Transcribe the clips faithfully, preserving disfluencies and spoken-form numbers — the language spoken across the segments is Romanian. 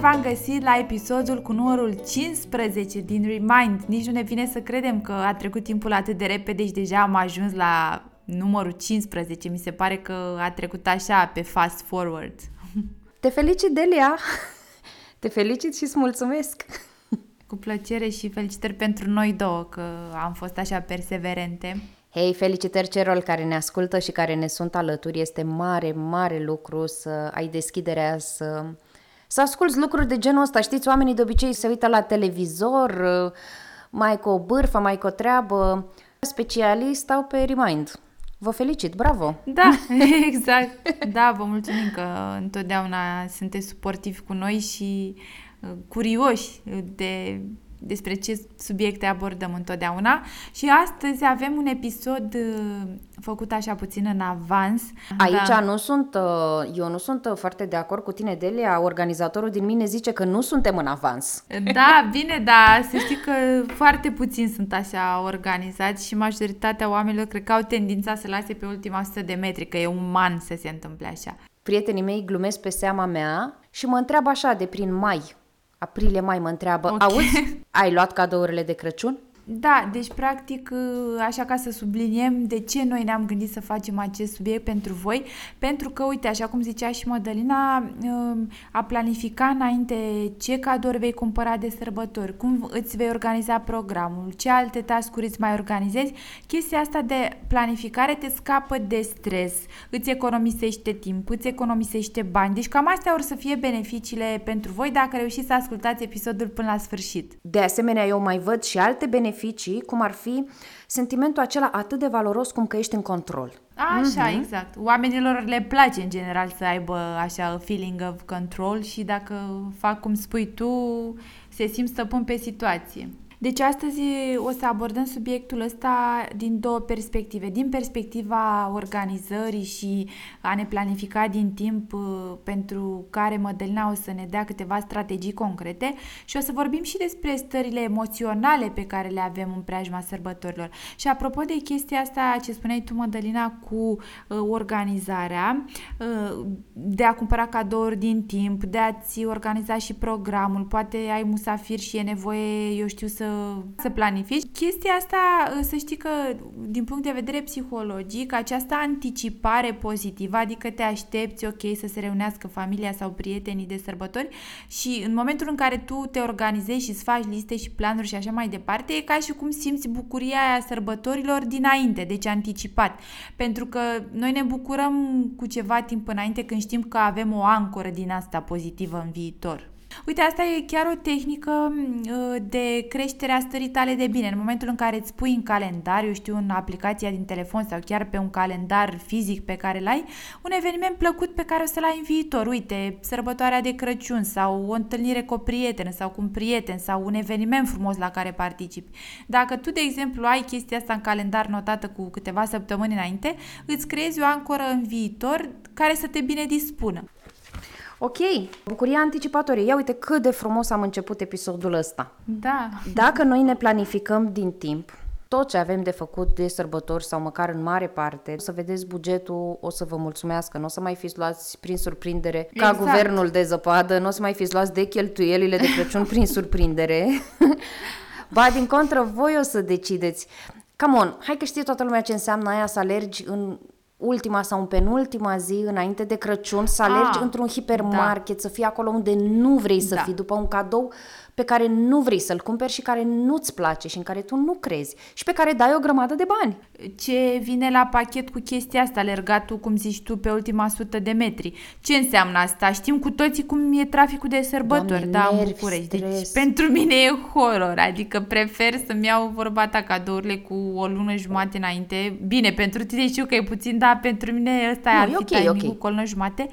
V-am găsit la episodul cu numărul cincisprezece din Remind. Nici nu ne vine să credem că a trecut timpul atât de repede și deja am ajuns la numărul cincisprezece. Mi se pare că a trecut așa, pe fast forward. Te felicit, Delia! Te felicit și îți mulțumesc! Cu plăcere și felicitări pentru noi două, că am fost așa perseverente. Hei, felicitări celor care ne ascultă și care ne sunt alături. Este mare, mare lucru să ai deschiderea să... Să asculți lucruri de genul ăsta. Știți, oamenii de obicei se uită la televizor, mai cu o bârfă, mai cu o treabă. Specialii stau pe Remind. Vă felicit, bravo! Da, exact. Da, vă mulțumim că întotdeauna sunteți suportivi cu noi și curioși de, despre ce subiecte abordăm întotdeauna. Și astăzi avem un episod făcut așa puțin în avans. Aici da. nu sunt, eu nu sunt foarte de acord cu tine, Delia. Organizatorul din mine zice că nu suntem în avans. Da, bine, dar să știi că foarte puțin sunt așa organizați și majoritatea oamenilor cred că au tendința să lase pe ultima sută de metri, că e uman să se întâmple așa. Prietenii mei glumesc pe seama mea și mă întreabă așa de prin mai, aprilie, mai mă întreabă, okay. Auzi, ai luat cadourile de Crăciun? Da, deci practic, așa ca să subliniem de ce noi ne-am gândit să facem acest subiect pentru voi, pentru că, uite, așa cum zicea și Mădălina, a planifica înainte ce cadouri vei cumpăra de sărbători, cum îți vei organiza programul, ce alte task-uri îți mai organizezi, chestia asta de planificare te scapă de stres, îți economisește timp, îți economisește bani, deci cam astea or să fie beneficiile pentru voi dacă reușiți să ascultați episodul până la sfârșit. De asemenea, eu mai văd și alte beneficii, cum ar fi sentimentul acela atât de valoros cum că ești în control. Așa, mm-hmm. Exact. Oamenilor le place în general să aibă așa feeling of control și dacă fac cum spui tu, se simt stăpân pe situație. Deci astăzi o să abordăm subiectul ăsta din două perspective. Din perspectiva organizării și a ne planifica din timp, pentru care Mădălina o să ne dea câteva strategii concrete, și o să vorbim și despre stările emoționale pe care le avem în preajma sărbătorilor. Și apropo de chestia asta ce spuneai tu, Mădălina, cu organizarea, de a cumpăra cadouri din timp, de a-ți organiza și programul, poate ai musafiri și e nevoie, eu știu, să să planifici. Chestia asta, să știi că, din punct de vedere psihologic, această anticipare pozitivă, adică te aștepți, ok, să se reunească familia sau prietenii de sărbători și în momentul în care tu te organizezi și îți faci liste și planuri și așa mai departe, e ca și cum simți bucuria aia sărbătorilor dinainte, deci anticipat. Pentru că noi ne bucurăm cu ceva timp înainte când știm că avem o ancoră din asta pozitivă în viitor. Uite, asta e chiar o tehnică de creștere a stării tale de bine. În momentul în care îți pui în calendar, eu știu, în aplicația din telefon sau chiar pe un calendar fizic pe care l-ai, un eveniment plăcut pe care o să-l ai în viitor. Uite, sărbătoarea de Crăciun sau o întâlnire cu o prietenă sau cu un prieten sau un eveniment frumos la care participi. Dacă tu, de exemplu, ai chestia asta în calendar notată cu câteva săptămâni înainte, îți creezi o ancoră în viitor care să te bine dispună. Ok, bucuria anticipatorie. Ia uite cât de frumos am început episodul ăsta. Da. Dacă noi ne planificăm din timp tot ce avem de făcut de sărbători sau măcar în mare parte, o să vedeți bugetul, o să vă mulțumească, nu o să mai fiți luați prin surprindere, exact, ca guvernul de zăpadă, nu o să mai fiți luați de cheltuielile de Crăciun prin surprindere. Ba, din contră, voi o să decideți. Come on, hai că știe toată lumea ce înseamnă aia să alergi în... ultima sau în penultima zi înainte de Crăciun, să alergi ah, într-un hipermarket, da. Să fii acolo unde nu vrei să da. fii, după un cadou pe care nu vrei să-l cumperi și care nu-ți place și în care tu nu crezi și pe care dai o grămadă de bani. Ce vine la pachet cu chestia asta, alergatul, cum zici tu, pe ultima sută de metri? Ce înseamnă asta? Știm cu toții cum e traficul de sărbători, da, în București. Deci, pentru mine e horror, adică prefer să-mi iau, vorba ta, cadourile cu o lună jumate înainte. Bine, pentru tine știu că e puțin, dar pentru mine ăsta nu, e ar fi okay, timing okay. Cu o lună jumate.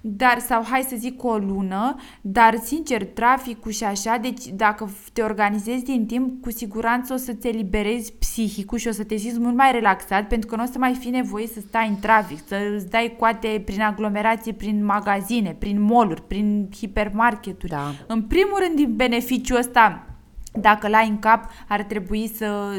dar sau hai să zic o lună, dar sincer, traficul și așa, deci dacă te organizezi din timp, cu siguranță o să-ți eliberezi psihicul și o să te simți mult mai relaxat, pentru că nu o să mai fi nevoie să stai în trafic, să îți dai coate prin aglomerație, prin magazine, prin mall-uri, prin hipermarketuri. Da. În primul rând, din beneficiul ăsta, dacă l-ai în cap, ar trebui să,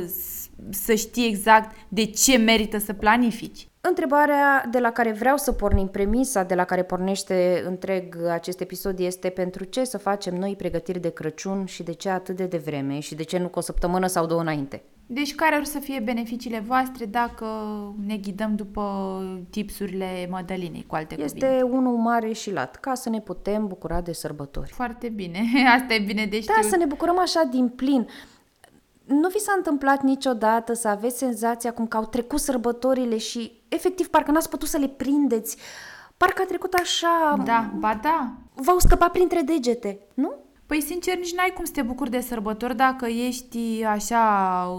să știi exact de ce merită să planifici. Întrebarea de la care vreau să pornim, premisa de la care pornește întreg acest episod este: pentru ce să facem noi pregătiri de Crăciun și de ce atât de devreme și de ce nu cu o săptămână sau două înainte? Deci care ar să fie beneficiile voastre dacă ne ghidăm după tipsurile Madalinei, cu alte este cuvinte? Este unul mare și lat, ca să ne putem bucura de sărbători. Foarte bine, asta e bine de știut. Da, să ne bucurăm așa din plin. Nu vi s-a întâmplat niciodată să aveți senzația cum că au trecut sărbătorile și efectiv parcă n-ați putut să le prindeți, parcă a trecut așa... Da, ba da. V-au scăpat printre degete, nu? Păi sincer, nici n-ai cum să te bucuri de sărbători dacă ești așa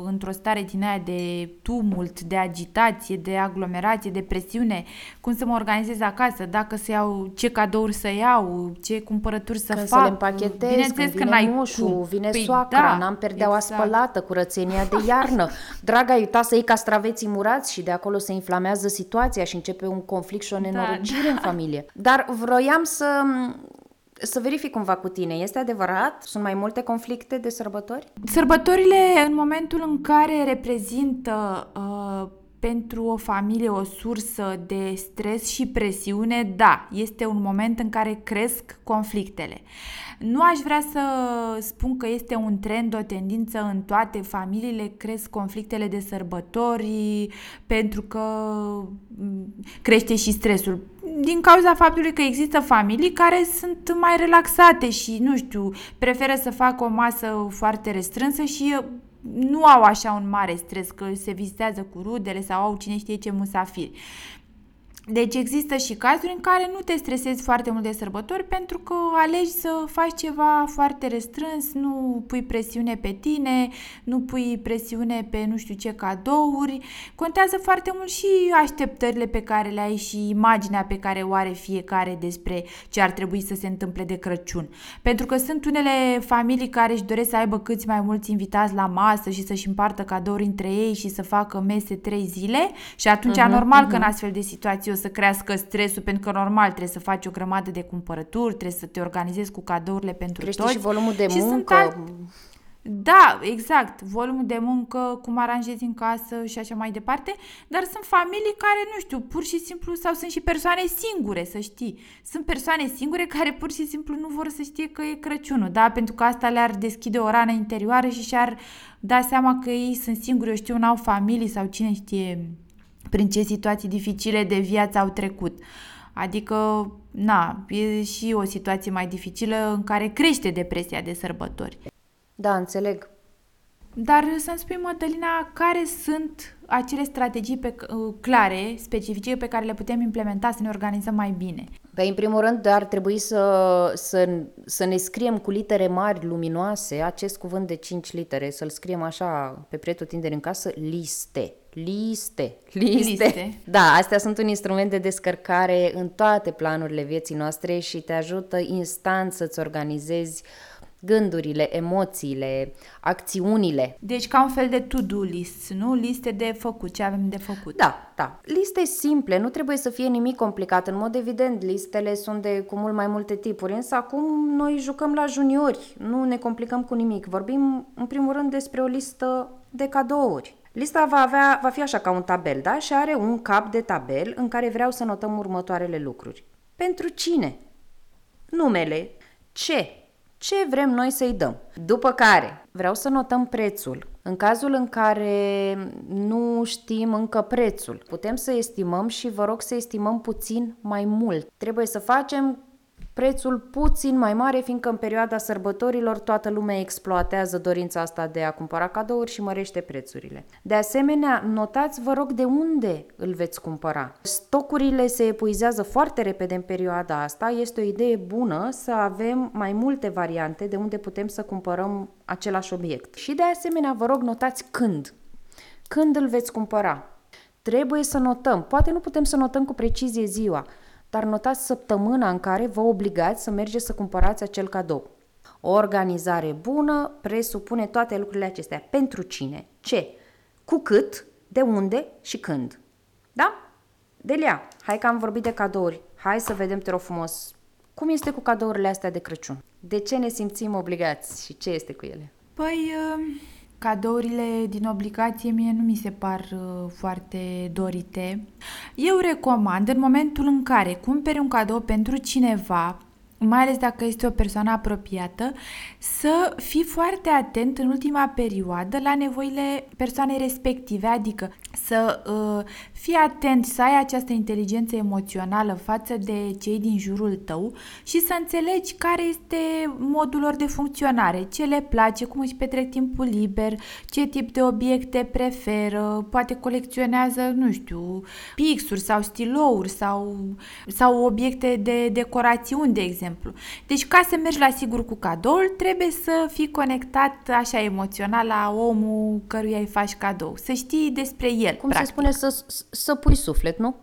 într-o stare din aia de tumult, de agitație, de aglomerație, de presiune, cum să mă organizez acasă, dacă să iau, ce cadouri să iau, ce cumpărături să când fac. Să le împachetez, bineînțeles când vine că moșul, cum. vine păi soacra, da, n-am perdeaua exact. spălată, curățenia de iarnă. Draga, iuta să iei castraveții murați și de acolo se inflamează situația și începe un conflict și o nenorocire da, în da. familie. Dar vroiam să... Să verific cumva cu tine, este adevărat? Sunt mai multe conflicte de sărbători? Sărbătorile, în momentul în care reprezintă uh, pentru o familie o sursă de stres și presiune, da, este un moment în care cresc conflictele. Nu aș vrea să spun că este un trend, o tendință în toate familiile, cresc conflictele de sărbători pentru că crește și stresul. Din cauza faptului că există familii care sunt mai relaxate și, nu știu, preferă să facă o masă foarte restrânsă și nu au așa un mare stres că se vizitează cu rudele sau au cine știe ce musafiri. Deci există și cazuri în care nu te stresezi foarte mult de sărbători pentru că alegi să faci ceva foarte restrâns, nu pui presiune pe tine, nu pui presiune pe nu știu ce cadouri. Contează foarte mult și așteptările pe care le ai și imaginea pe care o are fiecare despre ce ar trebui să se întâmple de Crăciun. Pentru că sunt unele familii care își doresc să aibă câți mai mulți invitați la masă și să-și împartă cadouri între ei și să facă mese trei zile și atunci uh-huh, normal uh-huh. că în astfel de situații o să crească stresul, pentru că normal trebuie să faci o grămadă de cumpărături, trebuie să te organizezi cu cadourile pentru crește toți. Crește și volumul de și muncă. Al... Da, exact, volumul de muncă, cum aranjezi în casă și așa mai departe, dar sunt familii care, nu știu, pur și simplu, sau sunt și persoane singure, să știi. Sunt persoane singure care pur și simplu nu vor să știe că e Crăciunul, da? Pentru că asta le-ar deschide o rană interioară și și-ar da seama că ei sunt singuri, eu știu, n-au familii sau cine știe... prin ce situații dificile de viață au trecut. Adică, na, e și o situație mai dificilă în care crește depresia de sărbători. Da, înțeleg. Dar să-mi spui, Mădălina, care sunt acele strategii pe, clare, specifice, pe care le putem implementa să ne organizăm mai bine? Păi, în primul rând, ar trebui să, să, să ne scriem cu litere mari, luminoase, acest cuvânt de cinci litere, să-l scriem așa pe pretutindeni în casă, liste. Liste, liste, liste. Da, astea sunt un instrument de descărcare în toate planurile vieții noastre și te ajută instant să-ți organizezi gândurile, emoțiile, acțiunile. Deci ca un fel de to-do list, nu? Liste de făcut, ce avem de făcut. Da, da. Liste simple, nu trebuie să fie nimic complicat. În mod evident, listele sunt de cu mult mai multe tipuri, însă acum noi jucăm la juniori, nu ne complicăm cu nimic. Vorbim în primul rând despre o listă de cadouri. Lista va, avea, va fi așa ca un tabel, da? Și are un cap de tabel în care vreau să notăm următoarele lucruri. Pentru cine? Numele. Ce? Ce vrem noi să-i dăm? După care vreau să notăm prețul. În cazul în care nu știm încă prețul, putem să estimăm și vă rog să estimăm puțin mai mult. Trebuie să facem prețul puțin mai mare, fiindcă în perioada sărbătorilor toată lumea exploatează dorința asta de a cumpăra cadouri și mărește prețurile. De asemenea, notați, vă rog, de unde îl veți cumpăra. Stocurile se epuizează foarte repede în perioada asta. Este o idee bună să avem mai multe variante de unde putem să cumpărăm același obiect. Și de asemenea, vă rog, notați când. Când îl veți cumpăra. Trebuie să notăm. Poate nu putem să notăm cu precizie ziua, dar notați săptămâna în care vă obligați să mergeți să cumpărați acel cadou. O organizare bună presupune toate lucrurile acestea. Pentru cine, ce, cu cât, de unde și când. Da? Delia, hai că am vorbit de cadouri. Hai să vedem, te rog frumos, cum este cu cadourile astea de Crăciun? De ce ne simțim obligați și ce este cu ele? Păi, cadourile din obligație mie nu mi se par foarte dorite. Eu recomand, în momentul în care cumperi un cadou pentru cineva, mai ales dacă este o persoană apropiată, să fii foarte atent în ultima perioadă la nevoile persoanei respective, adică să uh, fii atent, să ai această inteligență emoțională față de cei din jurul tău și să înțelegi care este modul lor de funcționare, ce le place, cum își petrec timpul liber, ce tip de obiecte preferă, poate colecționează, nu știu, pixuri sau stilouri sau, sau obiecte de decorațiuni, de exemplu. Deci ca să mergi la sigur cu cadoul, trebuie să fii conectat așa emoțional la omul căruia îi faci cadou, să știi despre el. Cum practic se spune, să, să pui suflet, nu?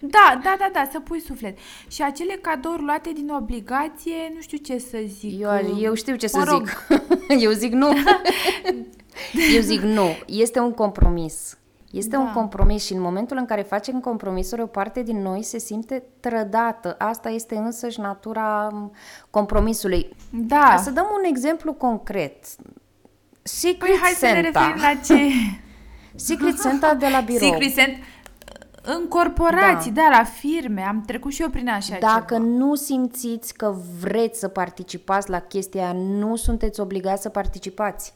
Da, da, da, da, să pui suflet. Și acele cadouri luate din obligație, nu știu ce să zic. Eu, eu știu ce mă să rog. zic. Eu zic nu. Eu zic nu. Este un compromis. Este da. un compromis și în momentul în care facem compromisuri, o parte din noi se simte trădată. Asta este însăși natura compromisului. Da. Ca să dăm un exemplu concret. Secret păi hai Santa. Să ne referim la ce? Secret Santa de la birou. Secret Santa în corporații, da. da, la firme. Am trecut și eu prin așa Dacă ceva. Dacă nu simțiți că vreți să participați la chestia, nu sunteți obligați să participați.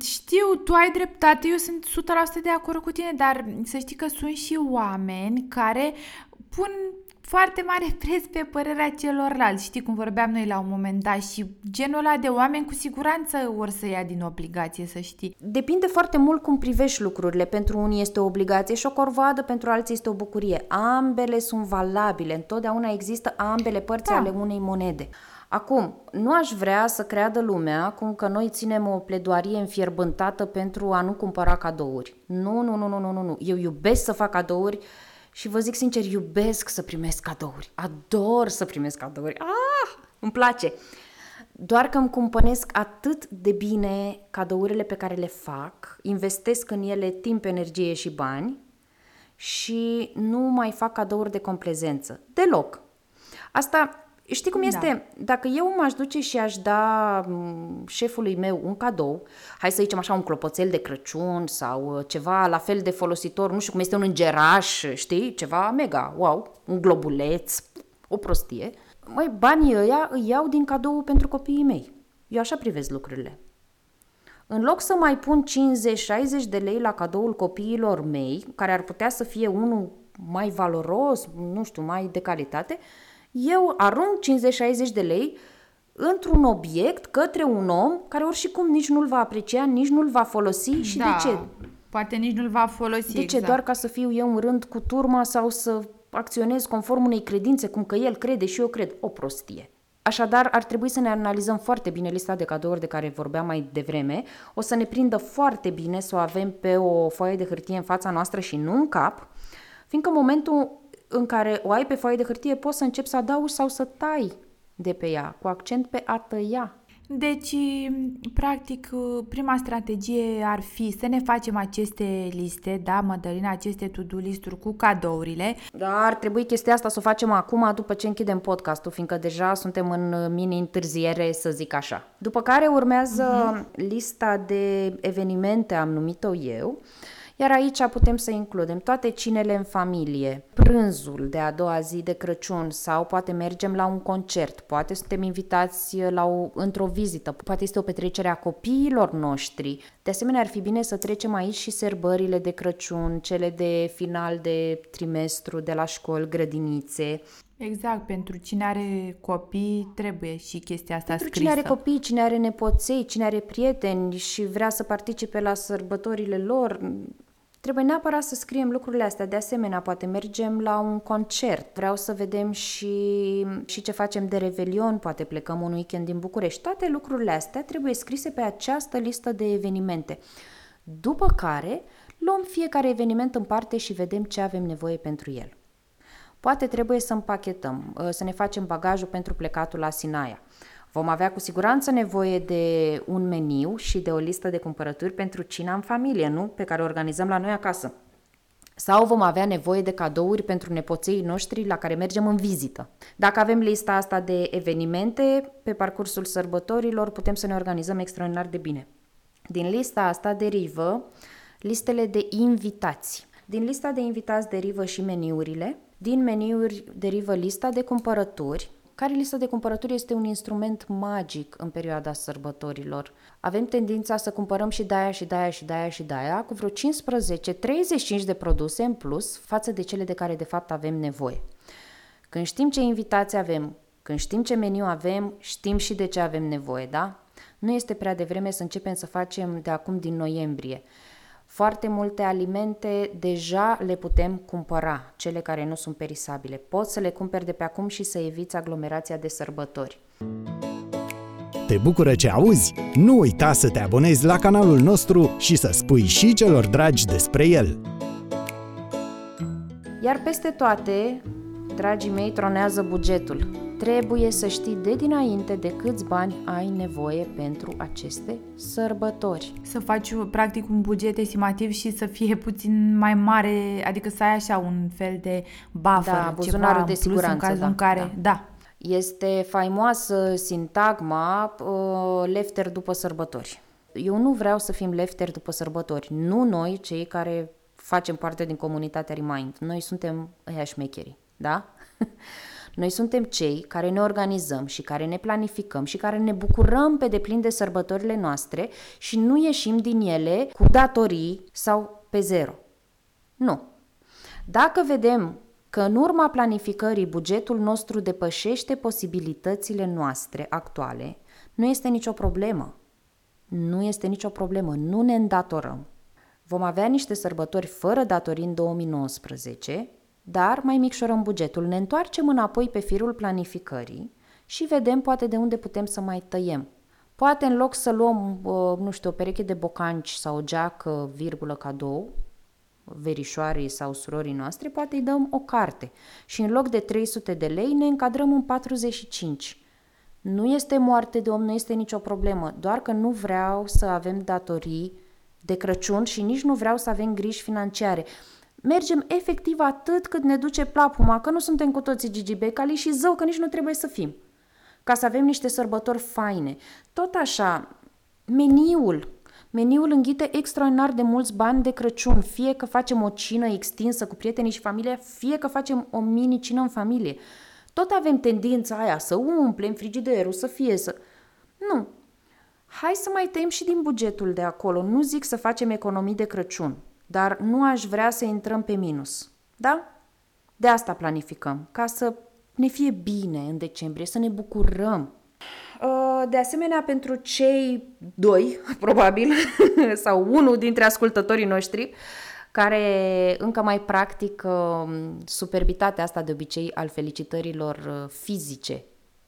Știu, tu ai dreptate, eu sunt o sută la sută de acord cu tine, dar să știi că sunt și oameni care pun foarte mare preț pe părerea celorlalți. Știi cum vorbeam noi la un moment dat și genul ăla de oameni cu siguranță or să ia din obligație, să știi. Depinde foarte mult cum privești lucrurile. Pentru unii este o obligație și o corvoadă, pentru alții este o bucurie. Ambele sunt valabile, întotdeauna există ambele părți da. ale unei monede. Acum, nu aș vrea să creadă lumea cum că noi ținem o pledoarie înfierbântată pentru a nu cumpăra cadouri. Nu, nu, nu, nu, nu, nu. Eu iubesc să fac cadouri și vă zic sincer, iubesc să primesc cadouri. Ador să primesc cadouri. Ah, îmi place. Doar că îmi cumpănesc atât de bine cadourile pe care le fac, investesc în ele timp, energie și bani și nu mai fac cadouri de complezență. Deloc. Asta... Știi cum este? Da. Dacă eu m-aș duce și aș da șefului meu un cadou, hai să zicem așa un clopoțel de Crăciun sau ceva la fel de folositor, nu știu cum este, un îngeraș, știi? Ceva mega, wow, un globuleț, o prostie. Măi, banii ăia îi iau din cadou pentru copiii mei. Eu așa privesc lucrurile. În loc să mai pun cincizeci șaizeci de lei la cadoul copiilor mei, care ar putea să fie unul mai valoros, nu știu, mai de calitate, eu arunc cincizeci șaizeci de lei într-un obiect către un om care oricum nici nu-l va aprecia, nici nu-l va folosi și da, de ce? Poate nici nu-l va folosi. De exact. ce? Doar ca să fiu eu în rând cu turma sau să acționez conform unei credințe, cum că el crede și eu cred. O prostie. Așadar, ar trebui să ne analizăm foarte bine lista de cadouri de care vorbeam mai devreme. O să ne prindă foarte bine să o avem pe o foaie de hârtie în fața noastră și nu în cap, fiindcă momentul în care o ai pe foaie de hârtie, poți să începi să adaugi sau să tai de pe ea, cu accent pe a tăia. Deci, practic, prima strategie ar fi să ne facem aceste liste, da, Mădălina, aceste to-do list-uri cu cadourile. Dar ar trebui chestia asta să o facem acum, după ce închidem podcastul, fiindcă deja suntem în mini-întârziere, să zic așa. După care urmează mm-hmm. lista de evenimente, am numit-o eu, iar aici putem să includem toate cinele în familie, prânzul de a doua zi de Crăciun sau poate mergem la un concert, poate suntem invitați la o, într-o vizită, poate este o petrecere a copiilor noștri. De asemenea, ar fi bine să trecem aici și serbările de Crăciun, cele de final de trimestru, de la școli, grădinițe. Exact, pentru cine are copii trebuie și chestia asta pentru scrisă. Cine are copii, cine are nepoței, cine are prieteni și vrea să participe la sărbătorile lor, trebuie neapărat să scriem lucrurile astea. De asemenea, poate mergem la un concert, vreau să vedem și, și ce facem de Revelion, poate plecăm un weekend din București. Toate lucrurile astea trebuie scrise pe această listă de evenimente. După care luăm fiecare eveniment în parte și vedem ce avem nevoie pentru el. Poate trebuie să împachetăm, să ne facem bagajul pentru plecatul la Sinaia. Vom avea cu siguranță nevoie de un meniu și de o listă de cumpărături pentru cina în familie, nu? Pe care o organizăm la noi acasă. Sau vom avea nevoie de cadouri pentru nepoții noștri la care mergem în vizită. Dacă avem lista asta de evenimente, pe parcursul sărbătorilor putem să ne organizăm extraordinar de bine. Din lista asta derivă listele de invitați. Din lista de invitați derivă și meniurile. Din meniuri derivă lista de cumpărături, care lista de cumpărături este un instrument magic în perioada sărbătorilor. Avem tendința să cumpărăm și de-aia și de-aia și de-aia și de-aia cu vreo cincisprezece treizeci și cinci de produse în plus față de cele de care de fapt avem nevoie. Când știm ce invitații avem, când știm ce meniu avem, știm și de ce avem nevoie, da? Nu este prea devreme să începem să facem de acum din noiembrie. Foarte multe alimente deja le putem cumpăra, cele care nu sunt perisabile. Poți să le cumperi de pe acum și să eviți aglomerația de sărbători. Te bucură ce auzi? Nu uita să te abonezi la canalul nostru și să spui și celor dragi despre el. Iar peste toate, dragii mei, tronează bugetul. Trebuie să știi de dinainte de câți bani ai nevoie pentru aceste sărbători. Să faci practic un buget estimativ și să fie puțin mai mare, adică să ai așa un fel de buffer, da, buzunarul ceva de siguranță, în cazul da, în care... Da. Da. Este faimoasă sintagma uh, lefteri după sărbători. Eu nu vreau să fim lefteri după sărbători, nu noi cei care facem parte din comunitatea Remind. Noi suntem ăia șmecherii, da? Noi suntem cei care ne organizăm și care ne planificăm și care ne bucurăm pe deplin de sărbătorile noastre și nu ieșim din ele cu datorii sau pe zero. Nu. Dacă vedem că în urma planificării bugetul nostru depășește posibilitățile noastre actuale, nu este nicio problemă. Nu este nicio problemă. Nu ne îndatorăm. Vom avea niște sărbători fără datorii în două mii nouăsprezece, dar mai micșorăm bugetul, ne întoarcem înapoi pe firul planificării și vedem poate de unde putem să mai tăiem. Poate în loc să luăm, nu știu, o pereche de bocanci sau o geacă, virgulă, cadou, verișoarei sau surorii noastre, poate îi dăm o carte și în loc de trei sute de lei ne încadrăm în patruzeci și cinci. Nu este moarte de om, nu este nicio problemă, doar că nu vreau să avem datorii de Crăciun și nici nu vreau să avem griji financiare. Mergem efectiv atât cât ne duce plapuma, că nu suntem cu toții Gigi Becali și zău că nici nu trebuie să fim, ca să avem niște sărbători faine. Tot așa, meniul, meniul înghite extraordinar de mulți bani de Crăciun, fie că facem o cină extinsă cu prietenii și familia, fie că facem o mini-cină în familie. Tot avem tendința aia să umplem frigiderul, să fie să... Nu, hai să mai tăiem și din bugetul de acolo, nu zic să facem economii de Crăciun. Dar nu aș vrea să intrăm pe minus, da? De asta planificăm, ca să ne fie bine în decembrie, să ne bucurăm. De asemenea, pentru cei doi, probabil, sau unul dintre ascultătorii noștri, care încă mai practică superbitatea asta de obicei al felicitărilor fizice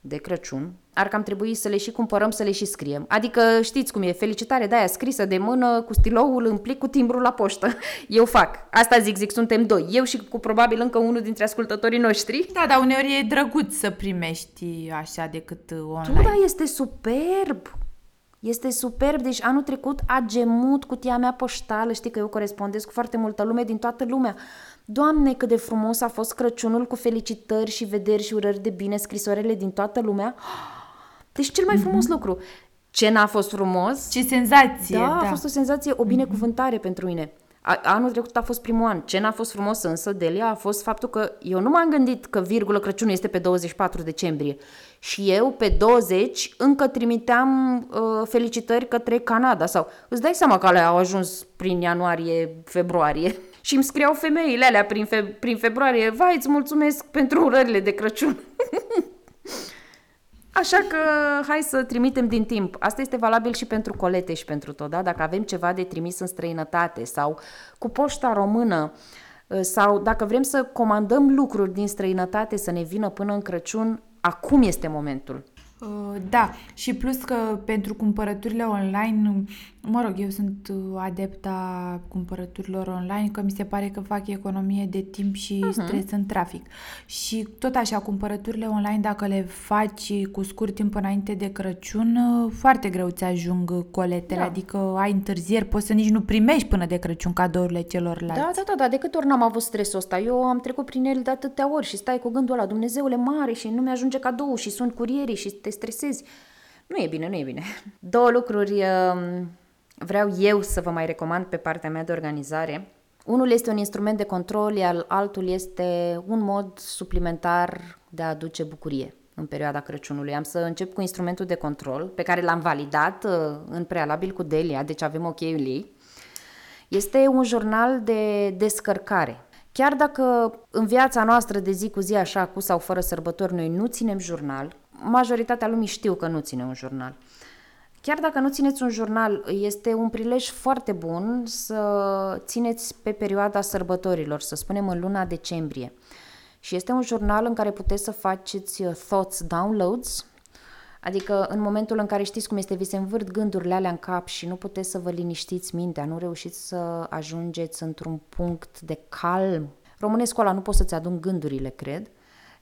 de Crăciun, ar cam trebui să le și cumpărăm, să le și scriem. Adică știți cum e, felicitare de-aia scrisă de mână cu stiloul în plic cu timbrul la poștă. Eu fac. Asta zic, zic, suntem doi. Eu și cu probabil încă unul dintre ascultătorii noștri. Da, dar uneori e drăguț să primești așa decât online. Tu, da, este superb! Este superb, deci anul trecut a gemut cutia mea poștală, știi că eu corespondez cu foarte multă lume din toată lumea. Doamne, cât de frumos a fost Crăciunul cu felicitări și vederi și urări de bine, scrisoarele din toată lumea. Deci cel mai frumos mm-hmm. lucru. Ce n-a fost frumos? Ce senzație! Da, da. A fost o senzație, o binecuvântare mm-hmm. pentru mine. A, anul trecut a fost primul an. Ce n-a fost frumos însă, Delia, a fost faptul că eu nu m-am gândit că virgulă Crăciunul este pe douăzeci și patru decembrie. Și eu pe douăzeci încă trimiteam uh, felicitări către Canada. Sau îți dai seama că alea au ajuns prin ianuarie, februarie. Și îmi scriau femeile alea prin, fe- prin februarie, vai, îți mulțumesc pentru urările de Crăciun. Așa că hai să trimitem din timp. Asta este valabil și pentru colete și pentru tot, da? Dacă avem ceva de trimis în străinătate sau cu poșta română sau dacă vrem să comandăm lucruri din străinătate să ne vină până în Crăciun, acum este momentul. Da, și plus că pentru cumpărăturile online, mă rog, eu sunt adepta cumpărăturilor online, că mi se pare că fac economie de timp și uh-huh. stres în trafic. Și tot așa, cumpărăturile online, dacă le faci cu scurt timp înainte de Crăciun, foarte greu ți ajung coletele, da. Adică ai întârzieri, poți să nici nu primești până de Crăciun cadourile celorlalți. Da, da, da, da, de câte ori n-am avut stresul ăsta? Eu am trecut prin el de atâtea ori și stai cu gândul ăla, Dumnezeule mare, și nu mi-ajunge cadou și sunt curierii și te stresezi. Nu e bine, nu e bine. Două lucruri vreau eu să vă mai recomand pe partea mea de organizare. Unul este un instrument de control, iar altul este un mod suplimentar de a aduce bucurie în perioada Crăciunului. Am să încep cu instrumentul de control, pe care l-am validat în prealabil cu Delia, deci avem ok-ul ei. Este un jurnal de descărcare. Chiar dacă în viața noastră de zi cu zi, așa, cu sau fără sărbători, noi nu ținem jurnal, majoritatea lumii știu că nu ține un jurnal. Chiar dacă nu țineți un jurnal, este un prilej foarte bun să țineți pe perioada sărbătorilor, să spunem în luna decembrie. Și este un jurnal în care puteți să faceți thoughts downloads, adică în momentul în care știți cum este, vi se învârt gândurile alea în cap și nu puteți să vă liniștiți mintea, nu reușiți să ajungeți într-un punct de calm. Românescul ăla, nu poți să-ți adun gândurile, cred.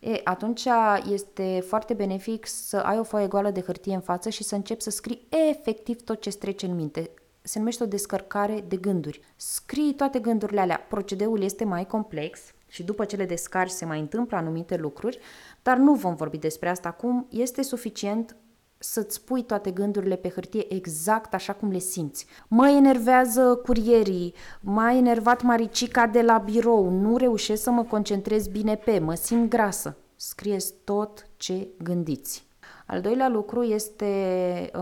E, atunci este foarte benefic să ai o foaie goală de hârtie în față și să începi să scrii efectiv tot ce-ți trece în minte. Se numește o descărcare de gânduri. Scrii toate gândurile alea. Procedeul este mai complex și după ce le descarci se mai întâmplă anumite lucruri, dar nu vom vorbi despre asta acum. Este suficient să-ți pui toate gândurile pe hârtie exact așa cum le simți. Mă enervează curierii, m-a enervat Maricica de la birou, nu reușesc să mă concentrez bine pe, mă simt grasă. Scrieți tot ce gândiți. Al doilea lucru este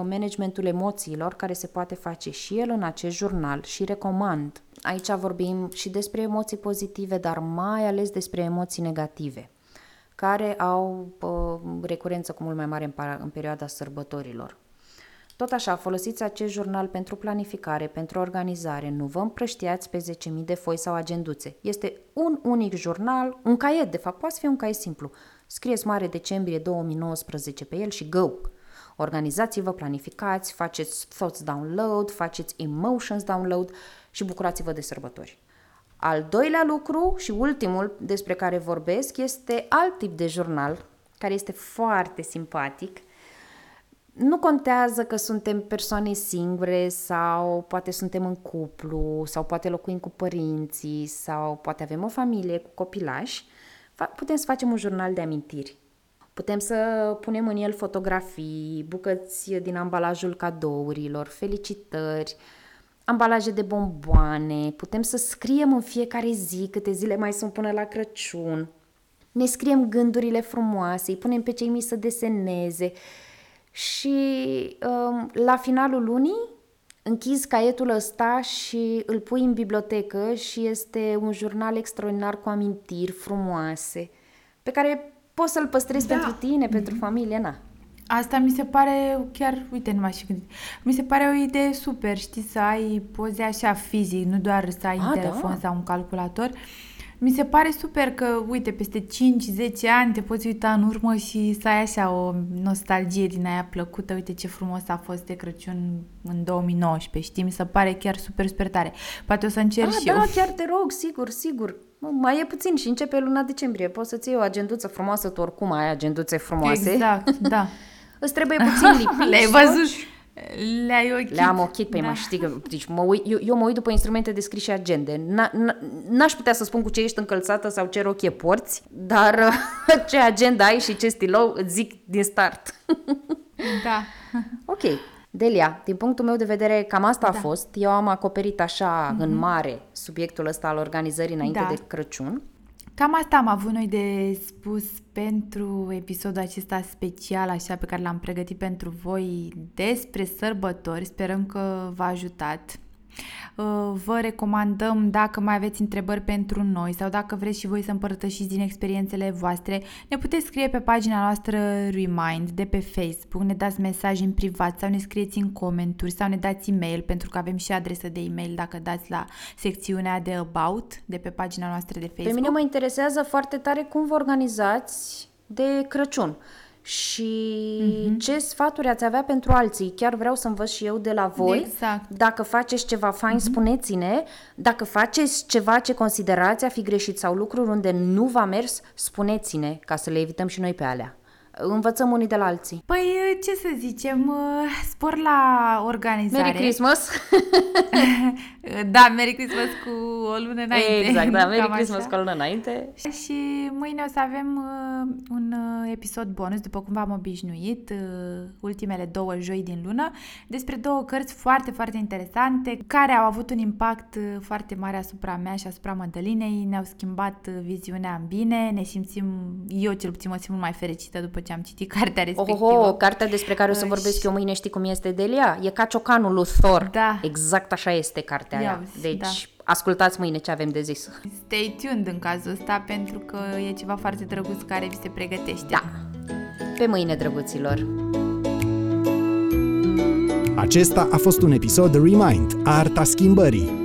managementul emoțiilor, care se poate face și el în acest jurnal și recomand. Aici vorbim și despre emoții pozitive, dar mai ales despre emoții negative, care au uh, recurență cu mult mai mare în, para, în perioada sărbătorilor. Tot așa, folosiți acest jurnal pentru planificare, pentru organizare, nu vă împrăștiați pe zece mii de foi sau agenduțe. Este un unic jurnal, un caiet, de fapt, poate fi un caiet simplu. Scrieți mare decembrie două mii nouăsprezece pe el și go! Organizați-vă, planificați, faceți thoughts download, faceți emotions download și bucurați-vă de sărbători. Al doilea lucru și ultimul despre care vorbesc este alt tip de jurnal, care este foarte simpatic. Nu contează că suntem persoane singure sau poate suntem în cuplu sau poate locuim cu părinții sau poate avem o familie cu copilași. Putem să facem un jurnal de amintiri. Putem să punem în el fotografii, bucăți din ambalajul cadourilor, felicitări, ambalaje de bomboane, putem să scriem în fiecare zi câte zile mai sunt până la Crăciun. Ne scriem gândurile frumoase, îi punem pe cei mici să deseneze și la finalul lunii închizi caietul ăsta și îl pui în bibliotecă și este un jurnal extraordinar cu amintiri frumoase pe care poți să-l păstrezi da. pentru tine, mm-hmm. pentru familie, na. Asta mi se pare chiar, uite, nu m-aș fi gândit, mi se pare o idee super, știi, să ai poze așa fizic, nu doar să ai A, un telefon da. sau un calculator. Mi se pare super că, uite, peste cinci zece ani te poți uita în urmă și să ai așa o nostalgie din aia plăcută. Uite ce frumos a fost de Crăciun în două mii nouăsprezece, știi? Mi se pare chiar super, super tare. Poate o să încerc ah, și da, eu. Da, chiar te rog, sigur, sigur. Mai e puțin și începe luna decembrie. Poți să-ți iei o agenduță frumoasă, tu oricum ai agenduțe frumoase. Exact, da. Îți trebuie puțin lipici. Le-ai văzut? Le-ai ochit. Le-am ochit, pe da. mă știi că, deci, mă uit, eu, eu mă uit după instrumente de scris și agende. N-a, n-a, n-aș putea să spun cu ce ești încălțată sau ce rochie porți, dar ce agenda ai și ce stilou îți zic din start. Da. Ok. Delia, din punctul meu de vedere, cam asta da. a fost. Eu am acoperit așa, mm-hmm. în mare, subiectul ăsta al organizării înainte da. de Crăciun. Cam asta am avut noi de spus pentru episodul acesta special, așa, pe care l-am pregătit pentru voi despre sărbători. Sperăm că v-a ajutat. Vă recomandăm, dacă mai aveți întrebări pentru noi sau dacă vreți și voi să împărtășiți din experiențele voastre, ne puteți scrie pe pagina noastră Remind de pe Facebook, ne dați mesaj în privat sau ne scrieți în comenturi sau ne dați e-mail, pentru că avem și adresă de e-mail dacă dați la secțiunea de About de pe pagina noastră de Facebook. Pe mine mă interesează foarte tare cum vă organizați de Crăciun. și mm-hmm. ce sfaturi ați avea pentru alții. Chiar vreau să învăț și eu de la voi. Exact. Dacă faceți ceva fain, mm-hmm. spuneți-ne. Dacă faceți ceva ce considerați a fi greșit sau lucruri unde nu v-a mers, spuneți-ne, ca să le evităm și noi pe alea. Învățăm unii de la alții. Păi, ce să zicem, spor la organizare. Merry Christmas! Da, Merry Christmas cu o lună înainte. Exact, da, Merry Cam Christmas așa. Cu o lună înainte. Și mâine o să avem un episod bonus, după cum v-am obișnuit, ultimele două joi din lună, despre două cărți foarte, foarte interesante, care au avut un impact foarte mare asupra mea și asupra Mădălinei, ne-au schimbat viziunea în bine, ne simțim, eu cel puțin mă simt mult mai fericită după ce am citit cartea respectivă. Oho, cartea despre care o să vorbesc și... eu mâine, știi cum este, Delia? E ca ciocanul lui Thor. Da. Exact așa este cartea aia. Deci, da. Ascultați mâine ce avem de zis. Stay tuned în cazul ăsta, pentru că e ceva foarte drăguț care vi se pregătește. Da. Pe mâine, drăguților! Acesta a fost un episod Remind, Arta Schimbării.